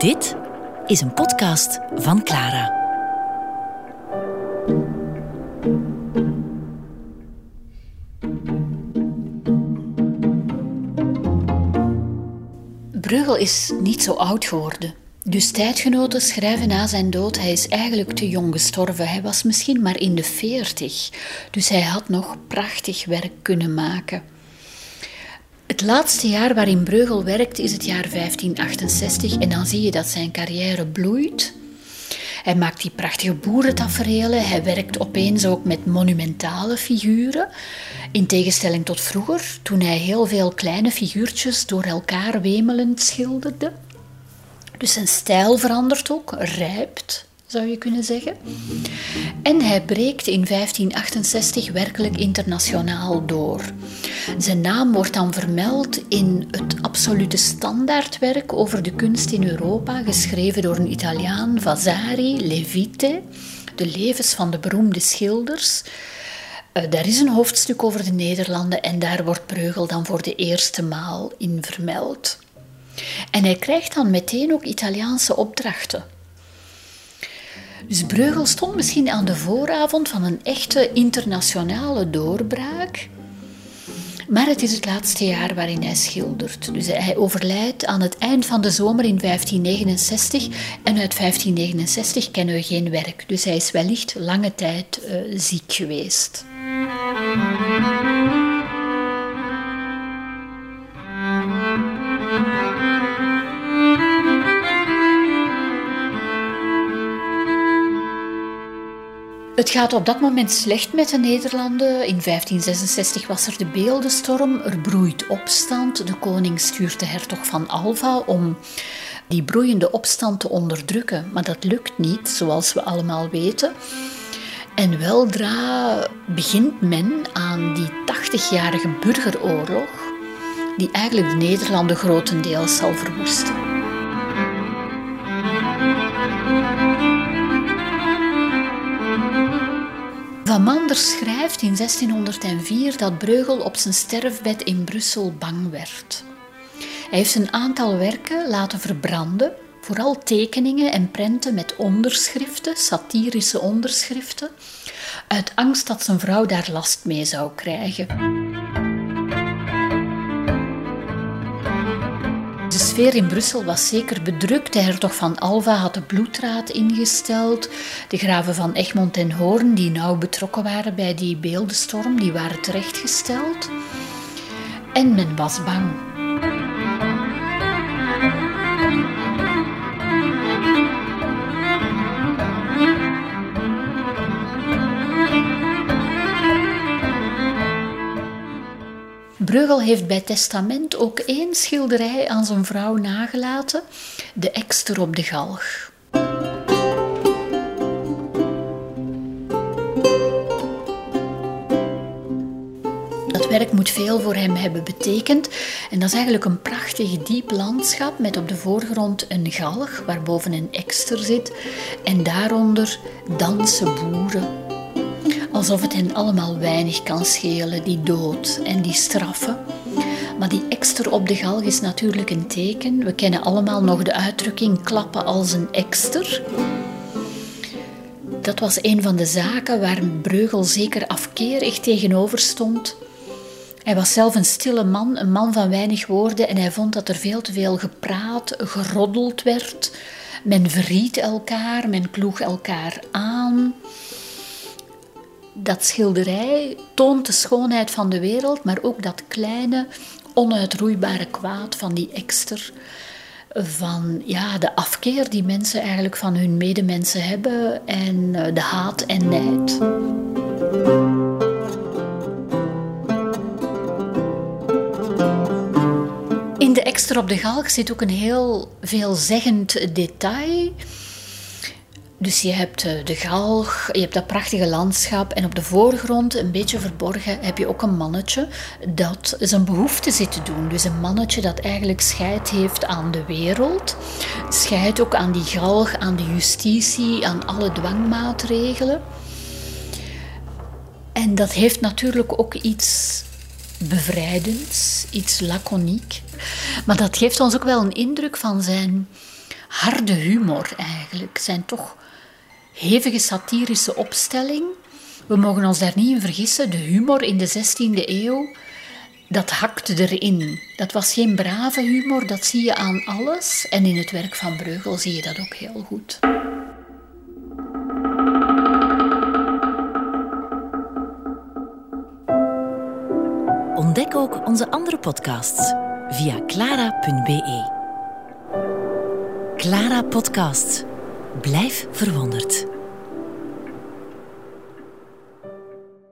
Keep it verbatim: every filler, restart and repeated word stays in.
Dit is een podcast van Clara. Bruegel is niet zo oud geworden. Dus tijdgenoten schrijven na zijn dood, hij is eigenlijk te jong gestorven. Hij was misschien maar in de veertig. Dus hij had nog prachtig werk kunnen maken. Het laatste jaar waarin Bruegel werkt is het jaar vijftien achtenzestig. En dan zie je dat zijn carrière bloeit. Hij maakt die prachtige boerentaferelen. Hij werkt opeens ook met monumentale figuren. In tegenstelling tot vroeger, toen hij heel veel kleine figuurtjes door elkaar wemelend schilderde. Dus zijn stijl verandert ook, rijpt, zou je kunnen zeggen. En hij breekt in vijftien achtenzestig werkelijk internationaal door. Zijn naam wordt dan vermeld in het absolute standaardwerk over de kunst in Europa, geschreven door een Italiaan, Vasari, Le Vite, De Levens van de Beroemde Schilders. Daar is een hoofdstuk over de Nederlanden en daar wordt Bruegel dan voor de eerste maal in vermeld. En hij krijgt dan meteen ook Italiaanse opdrachten. Dus Bruegel stond misschien aan de vooravond van een echte internationale doorbraak. Maar het is het laatste jaar waarin hij schildert. Dus hij overlijdt aan het eind van de zomer in vijftien negenenzestig. En uit vijftien negenenzestig kennen we geen werk. Dus hij is wellicht lange tijd uh, ziek geweest. Het gaat op dat moment slecht met de Nederlanden. In vijftien zesenzestig was er de Beeldenstorm, er broeit opstand. De koning stuurt de hertog van Alva om die broeiende opstand te onderdrukken. Maar dat lukt niet, zoals we allemaal weten. En weldra begint men aan die tachtigjarige burgeroorlog, die eigenlijk de Nederlanden grotendeels zal verwoesten. Van Manders schrijft in zestienhonderdvier dat Bruegel op zijn sterfbed in Brussel bang werd. Hij heeft een aantal werken laten verbranden, vooral tekeningen en prenten met onderschriften, satirische onderschriften, uit angst dat zijn vrouw daar last mee zou krijgen. De sfeer in Brussel was zeker bedrukt. De hertog van Alva had de bloedraad ingesteld. De graven van Egmond en Hoorn, die nauw betrokken waren bij die beeldenstorm, die waren terechtgesteld. En men was bang. Bruegel heeft bij testament ook één schilderij aan zijn vrouw nagelaten, de Ekster op de Galg. Dat werk moet veel voor hem hebben betekend. En dat is eigenlijk een prachtig diep landschap met op de voorgrond een galg, waarboven een ekster zit, en daaronder dansen boeren. Alsof het hen allemaal weinig kan schelen, die dood en die straffen. Maar die ekster op de galg is natuurlijk een teken. We kennen allemaal nog de uitdrukking klappen als een ekster. Dat was een van de zaken waar Bruegel zeker afkerig tegenover stond. Hij was zelf een stille man, een man van weinig woorden. En hij vond dat er veel te veel gepraat, geroddeld werd. Men verried elkaar, men kloeg elkaar aan. Dat schilderij toont de schoonheid van de wereld, maar ook dat kleine, onuitroeibare kwaad van die ekster. Van ja, de afkeer die mensen eigenlijk van hun medemensen hebben en de haat en nijd. In de Ekster op de Galg zit ook een heel veelzeggend detail. Dus je hebt de galg, je hebt dat prachtige landschap en op de voorgrond, een beetje verborgen, heb je ook een mannetje dat zijn behoefte zit te doen. Dus een mannetje dat eigenlijk scheid heeft aan de wereld, scheid ook aan die galg, aan de justitie, aan alle dwangmaatregelen. En dat heeft natuurlijk ook iets bevrijdends, iets laconiek. Maar dat geeft ons ook wel een indruk van zijn harde humor eigenlijk. Het zijn toch hevige satirische opstelling. We mogen ons daar niet in vergissen. De humor in de zestiende eeuw, dat hakte erin. Dat was geen brave humor, dat zie je aan alles. En in het werk van Bruegel zie je dat ook heel goed. Ontdek ook onze andere podcasts via clara punt be. Clara Podcast. Blijf verwonderd.